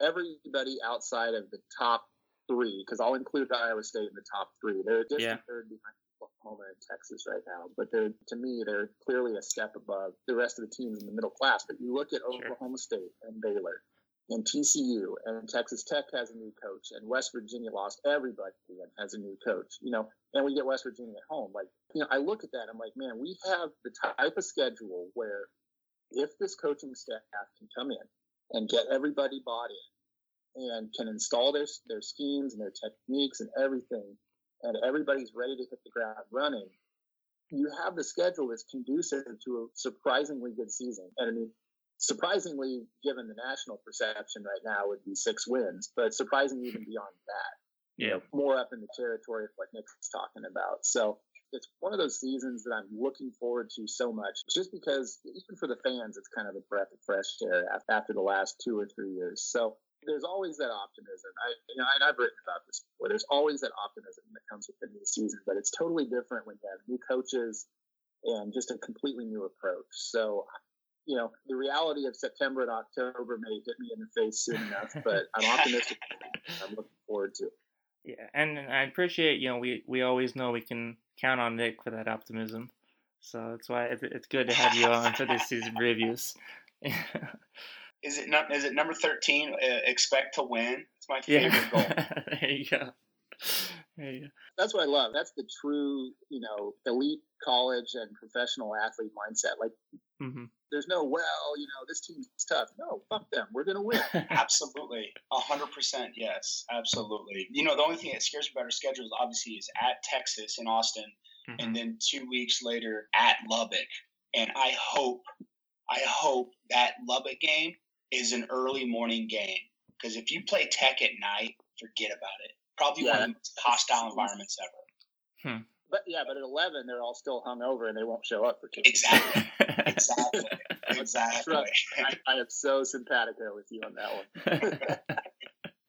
everybody outside of the top three, because I'll include Iowa State in the top three. They're just yeah. third behind Oklahoma and Texas right now, but they're to me, they're clearly a step above the rest of the teams in the middle class. But you look at sure. Oklahoma State and Baylor and T C U, and Texas Tech has a new coach, and West Virginia lost everybody and has a new coach, you know, and we get West Virginia at home. Like, you know, I look at that, I'm like, man, we have the type of schedule where if this coaching staff can come in and get everybody bought in and can install their, their schemes and their techniques and everything, and everybody's ready to hit the ground running, you have the schedule that's conducive to a surprisingly good season. And I mean, surprisingly, given the national perception right now, would be six wins, but surprising even beyond that. Yeah, you know, more up in the territory of what Nick's talking about. So it's one of those seasons that I'm looking forward to so much, just because even for the fans, it's kind of a breath of fresh air after the last two or three years. So there's always that optimism. I, you know, and I've written about this before. There's always that optimism that comes with the new season, but it's totally different when you have new coaches and just a completely new approach. So. You know, the reality of September and October may hit me in the face soon enough, but I'm optimistic. I'm looking forward to it. Yeah, and I appreciate, you know, we, we always know we can count on Nick for that optimism. So that's why it's, it's good to have you on for this season reviews. Is it not, is it number thirteen, uh, expect to win? It's my favorite yeah. goal. There you go. There you go. That's what I love. That's the true, you know, elite college and professional athlete mindset. Like, mm-hmm. There's no, well, you know, this team's tough. No, fuck them. We're going to win. Absolutely. A hundred percent. Yes, absolutely. You know, the only thing that scares me about our schedule is obviously is at Texas in Austin, mm-hmm. and then two weeks later at Lubbock. And I hope, I hope that Lubbock game is an early morning game, because if you play Tech at night, forget about it. Probably yeah. one of the most hostile environments ever. Hmm. But yeah, but at eleven, they're all still hungover and they won't show up for two. Exactly. Exactly. Exactly. I, I am so simpatico with you on that one.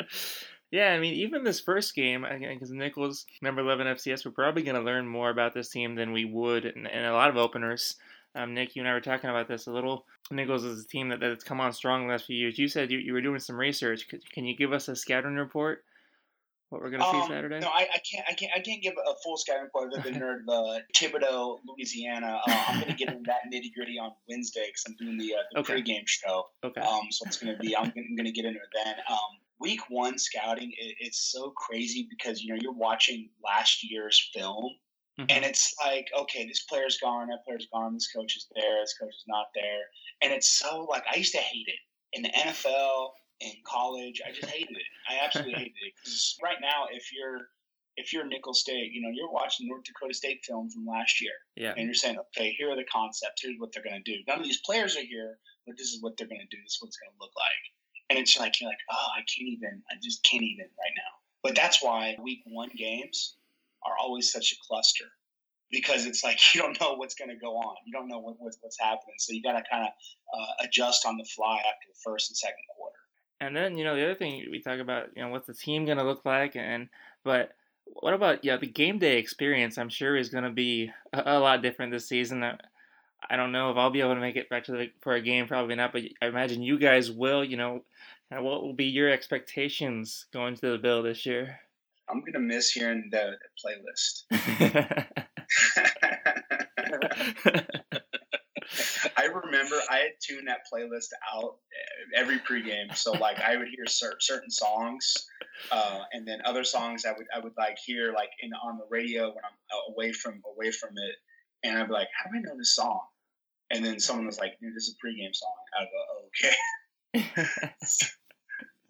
Yeah, I mean, even this first game, because Nicholls, number eleven F C S, we're probably going to learn more about this team than we would in, in a lot of openers. Um, Nick, you and I were talking about this a little. Nicholls is a team that, that's come on strong the last few years. You said you, you were doing some research. Can, can you give us a scouting report? What we're gonna um, see Saturday? No, I, I can't. I can't. I can't give a full scouting report of the nerd, the Thibodeau, Louisiana. Uh, I'm gonna get into that nitty gritty on Wednesday because I'm doing the, uh, the okay. pregame show. Okay. Um, so it's gonna be. I'm gonna, I'm gonna get into it then. Um, week one scouting. It, it's so crazy because you know you're watching last year's film, mm-hmm. and it's like, okay, this player's gone, that player's gone, this coach is there, this coach is not there, and it's so like I used to hate it in the N F L. In college, I just hated it. I absolutely hated it. Because right now, if you're if you're Nicholls State, you know, you're watching North Dakota State film from last year. Yeah. And you're saying, okay, here are the concepts. Here's what they're going to do. None of these players are here, but this is what they're going to do. This is what it's going to look like. And it's like, you're like, oh, I can't even, I just can't even right now. But that's why week one games are always such a cluster, because it's like you don't know what's going to go on. You don't know what, what, what's happening. So you got to kind of uh, adjust on the fly after the first and second quarter. And then, you know, the other thing we talk about, you know, what's the team going to look like? And but what about, yeah, the game day experience, I'm sure, is going to be a, a lot different this season. I, I don't know if I'll be able to make it back to the, for a game, probably not. But I imagine you guys will, you know. Now, what will be your expectations going to the Bill this year? I'm going to miss hearing the, the playlist. I remember I had tuned that playlist out every pregame. So, like, I would hear cer- certain songs, uh, and then other songs I would I would like hear like in on the radio when I'm away from away from it, and I'd be like, "How do I know this song?" And then someone was like, "Dude, this is a pregame song." I'd go, oh, "Okay."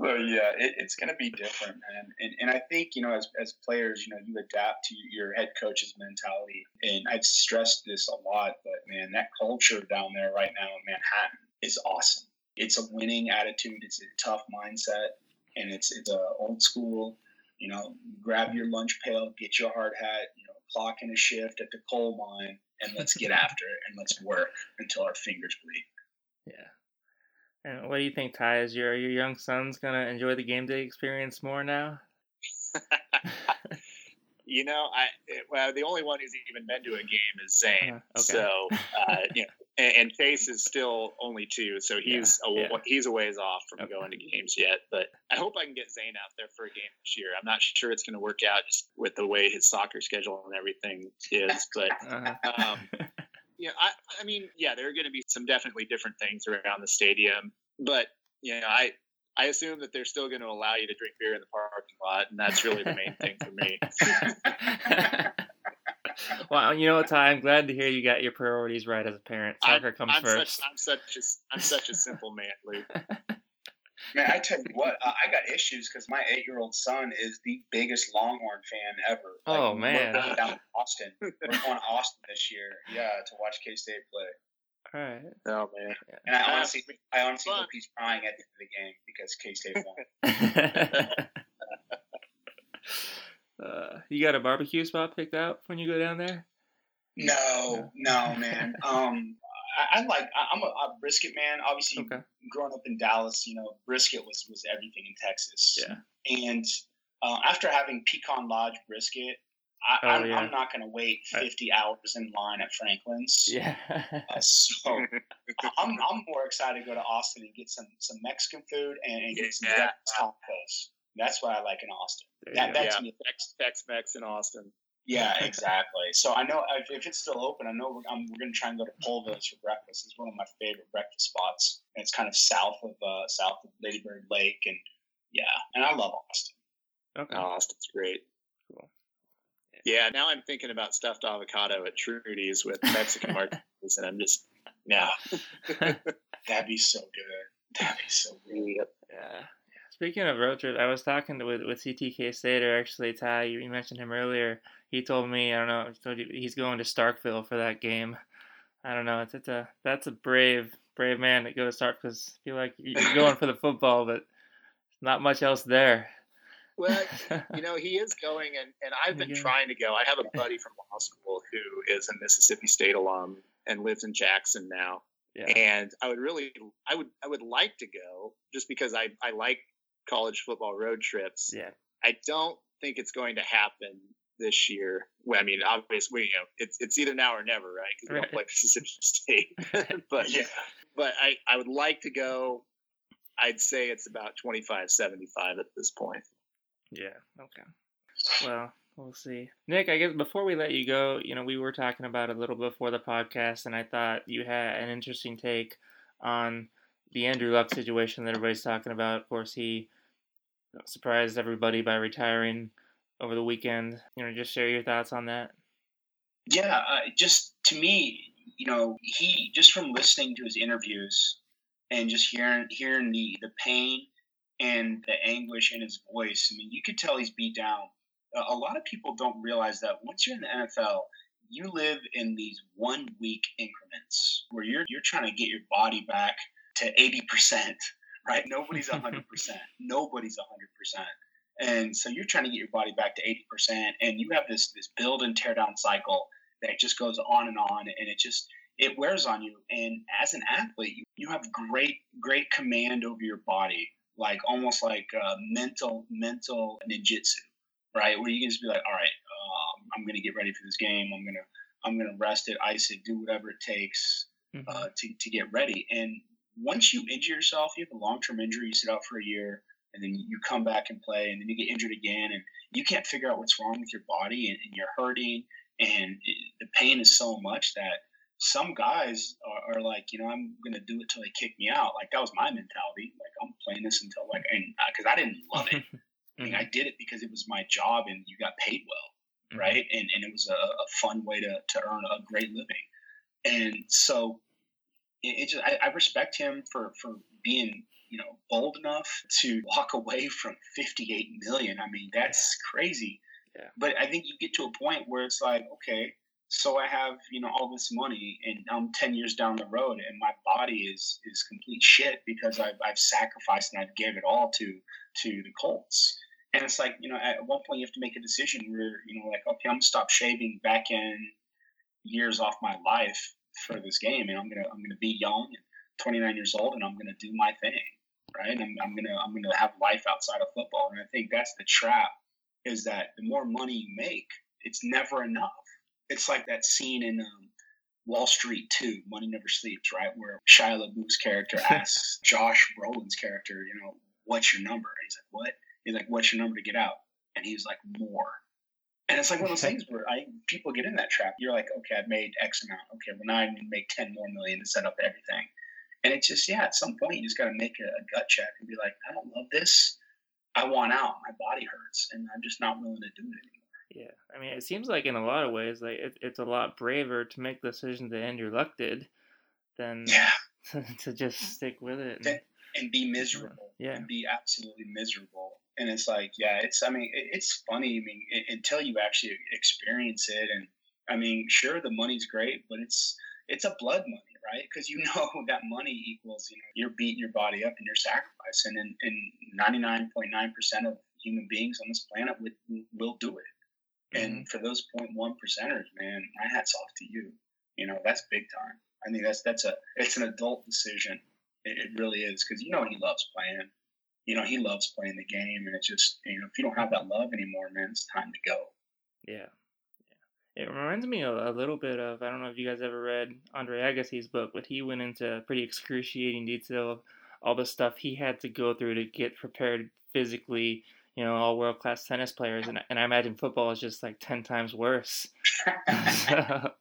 So yeah, it, it's going to be different, man. And and I think, you know, as as players, you know, you adapt to your head coach's mentality. And I've stressed this a lot, but man, that culture down there right now in Manhattan is awesome. It's a winning attitude. It's a tough mindset, and it's it's a old school. You know, grab your lunch pail, get your hard hat, you know, clock in a shift at the coal mine, and let's get after it and let's work until our fingers bleed. Yeah. And what do you think, Ty? Is your your young son's gonna enjoy the game day experience more now? You know, I well, the only one who's even been to a game is Zane. Uh, okay. So, uh, you know, and, and Chase is still only two, so he's yeah, a, yeah. he's a ways off from okay. going to games yet. But I hope I can get Zane out there for a game this year. I'm not sure it's going to work out just with the way his soccer schedule and everything is, but. Uh-huh. Um, Yeah, I, I mean, yeah, there are going to be some definitely different things around the stadium, but you know, I I assume that they're still going to allow you to drink beer in the parking lot, and that's really the main thing for me. Well, you know what, Ty? I'm glad to hear you got your priorities right as a parent. Soccer comes I'm first. Such, I'm such a I'm such a simple man, Luke. Man, I tell you what, uh, I got issues because my eight-year-old son is the biggest Longhorn fan ever. Like, oh, man. We're going down to Austin. We're going to Austin this year, yeah, to watch K-State play. All right. Oh, man. And I honestly I honestly hope he's crying at the end of the game because K-State won. uh, you got a barbecue spot picked out when you go down there? No, no, man. Um, I, I like I'm a, a brisket man. Obviously, okay. Growing up in Dallas, you know, brisket was, was everything in Texas. Yeah. And uh, after having Pecan Lodge brisket, I, oh, I'm, yeah. I'm not going to wait fifty right. hours in line at Franklin's. Yeah. uh, so I'm I'm more excited to go to Austin and get some, some Mexican food and, and get yeah. some Texas tacos. That's what I like in Austin. That, that's yeah. me. Tex, Tex-Mex in Austin. Yeah, exactly. So I know if, if it's still open, I know we're, um, we're going to try and go to Polville's for breakfast. It's one of my favorite breakfast spots, and it's kind of south of uh, south of Lady Bird Lake, and yeah, and I love Austin. Okay, oh, Austin's great. Cool. Yeah, now I'm thinking about stuffed avocado at Trudy's with Mexican martinis, and I'm just yeah, that'd be so good. That'd be so good. Yeah. Speaking of road trip, I was talking to, with with C T K Stater actually. Ty, you, you mentioned him earlier. He told me, I don't know, told you, he's going to Starkville for that game. I don't know. It's, it's a that's a brave, brave man to go to Starkville because I feel like you're going for the football, but not much else there. Well, you know, he is going, and, and I've been yeah. trying to go. I have a buddy from law school who is a Mississippi State alum and lives in Jackson now. Yeah. And I would really, I would, I would like to go just because I, I like college football road trips. Yeah. I don't think it's going to happen this year. Well, I mean, obviously, you know, it's it's either now or never, right? Because we right. don't play Mississippi State. But yeah, but I, I would like to go. I'd say it's about twenty-five seventy-five at this point. Yeah. Okay. Well, we'll see. Nick, I guess before we let you go, you know, we were talking about it a little before the podcast, and I thought you had an interesting take on the Andrew Luck situation that everybody's talking about. Of course, he surprised everybody by retiring over the weekend. You know, just share your thoughts on that. Yeah, uh, just to me, you know, he just from listening to his interviews and just hearing hearing the, the pain and the anguish in his voice. I mean, you could tell he's beat down. a lot of people don't realize that once you're in the N F L, you live in these one week increments where you're you're trying to get your body back to eighty percent, right? Nobody's one hundred percent. Nobody's one hundred percent. And so you're trying to get your body back to eighty percent, and you have this this build and tear down cycle that just goes on and on, and it just it wears on you. And as an athlete, you have great great command over your body, like almost like uh, mental mental ninjutsu, right? Where you can just be like, all right, um, I'm gonna get ready for this game. I'm gonna I'm gonna rest it, ice it, do whatever it takes uh, mm-hmm. to to get ready. And once you injure yourself, you have a long term injury, you sit out for a year. And then you come back and play, and then you get injured again, and you can't figure out what's wrong with your body, and, and you're hurting, and it, the pain is so much that some guys are, are like, you know, I'm going to do it till they kick me out. Like, that was my mentality. Like, I'm playing this until, like, and because I didn't love it. I mean, I did it because it was my job, and you got paid well, mm-hmm. right? And and it was a, a fun way to, to earn a great living. And so it, it just I, I respect him for, for being – you know, bold enough to walk away from fifty-eight million. I mean, that's yeah. crazy. Yeah. But I think you get to a point where it's like, okay, so I have, you know, all this money, and I'm ten years down the road, and my body is, is complete shit because I've, I've sacrificed and I've gave it all to, to the Colts. And it's like, you know, at one point you have to make a decision where, you know, like, okay, I'm gonna stop shaving back in years off my life for this game. And I'm going to, I'm going to be young, twenty-nine years old, and I'm going to do my thing. Right, and I'm, I'm gonna I'm gonna have life outside of football, and I think that's the trap: is that the more money you make, it's never enough. It's like that scene in um, Wall Street two, Money Never Sleeps, right, where Shia LaBeouf's character asks Josh Brolin's character, you know, what's your number? And he's like, what? He's like, what's your number to get out? And he's like, more. And it's like one of those things where I people get in that trap. You're like, okay, I've made X amount. Okay, well now I need to make ten more million to set up everything. And it's just, yeah, at some point, you just got to make a, a gut check and be like, I don't love this. I want out. My body hurts, and I'm just not willing to do it anymore. Yeah. I mean, it seems like in a lot of ways, like it, it's a lot braver to make the decision that Andrew Luck did than yeah. to, to just stick with it. And, and be miserable. Yeah. And be absolutely miserable. And it's like, yeah, it's, I mean, it, it's funny. I mean, it, until you actually experience it. And I mean, sure, the money's great, but it's, it's a blood money. Right, because you know that money equals, you know, you're beating your body up and you're sacrificing, and and ninety-nine point nine percent of human beings on this planet would, will do it. Mm-hmm. And for those zero point one percenters, man, my hat's off to you. You know, that's big time. I mean, that's that's a it's an adult decision. It, it really is, because you know he loves playing. You know he loves playing the game, and it's just, you know, if you don't have that love anymore, man, it's time to go. Yeah. It reminds me a, a little bit of, I don't know if you guys ever read Andre Agassi's book, but he went into pretty excruciating detail of all the stuff he had to go through to get prepared physically, you know, all world-class tennis players. And, and I imagine football is just like ten times worse. So, you know.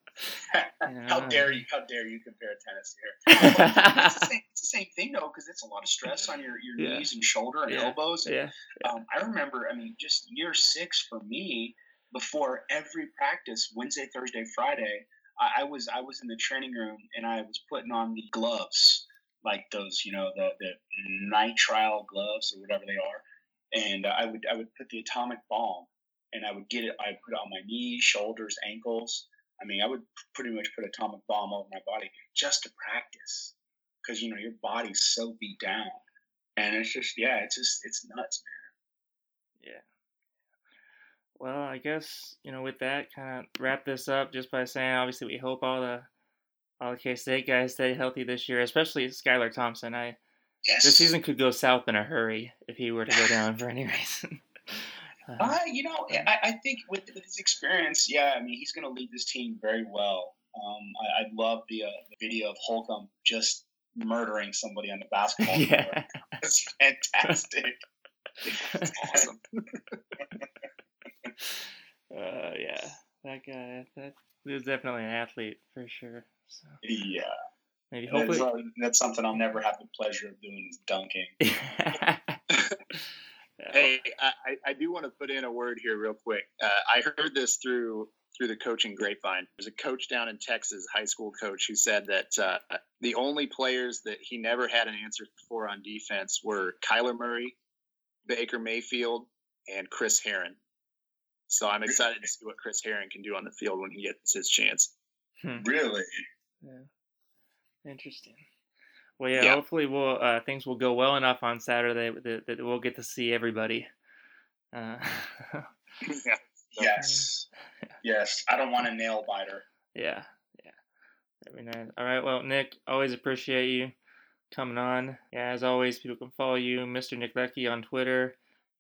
How dare you, how dare you compare tennis here? Well, it's, the same, it's the same thing, though, because it's a lot of stress on your, your yeah. knees and shoulder and yeah. elbows. And, yeah. Yeah. Um, I remember, I mean, just year six for me, before every practice, Wednesday, Thursday, Friday, I, I was I was in the training room, and I was putting on the gloves, like those, you know, the, the nitrile gloves or whatever they are, and I would I would put the atomic balm, and I would get it. I put it on my knees, shoulders, ankles. I mean, I would pretty much put atomic balm over my body just to practice, because you know your body's so beat down, and it's just yeah, it's just it's nuts, man. Yeah. Well, I guess, you know, with that, kind of wrap this up just by saying, obviously, we hope all the all the K-State guys stay healthy this year, especially Skylar Thompson. I yes. This season could go south in a hurry if he were to go down for any reason. Uh, uh, you know, I, I think with, with his experience, yeah, I mean, he's going to lead this team very well. Um, I, I love the, uh, the video of Holcomb just murdering somebody on the basketball yeah. court. It's fantastic. It's awesome. Uh, yeah, that guy, that he was definitely an athlete for sure. So. Yeah, maybe hopefully that's, that's something I'll never have the pleasure of doing is dunking. Hey, I, I do want to put in a word here real quick. Uh, I heard this through through the coaching grapevine. There's a coach down in Texas, high school coach, who said that uh, the only players that he never had an answer for on defense were Kyler Murray, Baker Mayfield, and Chris Herron. So I'm excited to see what Chris Herring can do on the field when he gets his chance. Hmm. Really? Yeah. Interesting. Well, yeah, yeah. hopefully we'll uh, things will go well enough on Saturday that, that we'll get to see everybody. Uh, yeah. Yes. Yeah. Yes. I don't want a nail biter. Yeah. Yeah. That'd be nice. All right. Well, Nick, always appreciate you coming on. Yeah, as always, people can follow you, Mister Nick Leckie, on Twitter.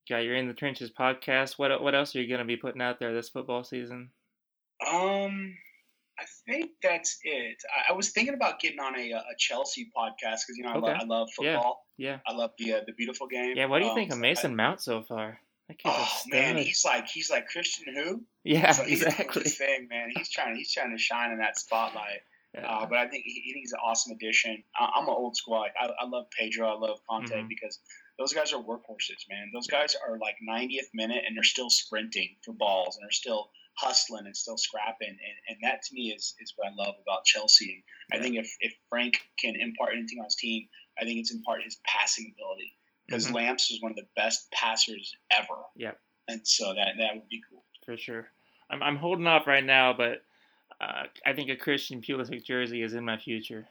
You got your In the Trenches podcast. What what else are you going to be putting out there this football season? Um, I think that's it. I, I was thinking about getting on a, a Chelsea podcast because, you know, I, okay. love, I love football. Yeah. yeah. I love the uh, the beautiful game. Yeah, what do you um, think of Mason I, Mount so far? Oh man, he's like he's like Christian who? Yeah, so he's exactly. He's doing his thing, man. He's trying he's trying to shine in that spotlight. Yeah. Uh, but I think he, he's an awesome addition. I, I'm an old school. Like, I, I love Pedro. I love Conte mm-hmm. because those guys are workhorses, man. Those guys are like ninetieth minute and they're still sprinting for balls and they're still hustling and still scrapping. And, and that to me is, is what I love about Chelsea. And yeah. I think if, if Frank can impart anything on his team, I think it's in part his passing ability. Because mm-hmm. Lamps was one of the best passers ever. Yeah. And so that that would be cool. For sure. I'm I'm holding off right now, but uh, I think a Christian Pulisic jersey is in my future.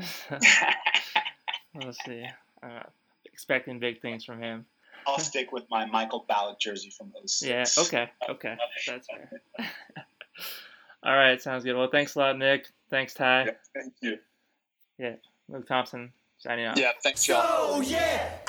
We'll see. Uh, expecting big things from him. I'll stick with my Michael Ballack jersey from oh six. Yeah, okay, okay. That's fair. All right, sounds good. Well, thanks a lot, Nick. Thanks, Ty. Yeah, thank you. Yeah, Luke Thompson. Signing out. Yeah, thanks, y'all. Oh, yeah.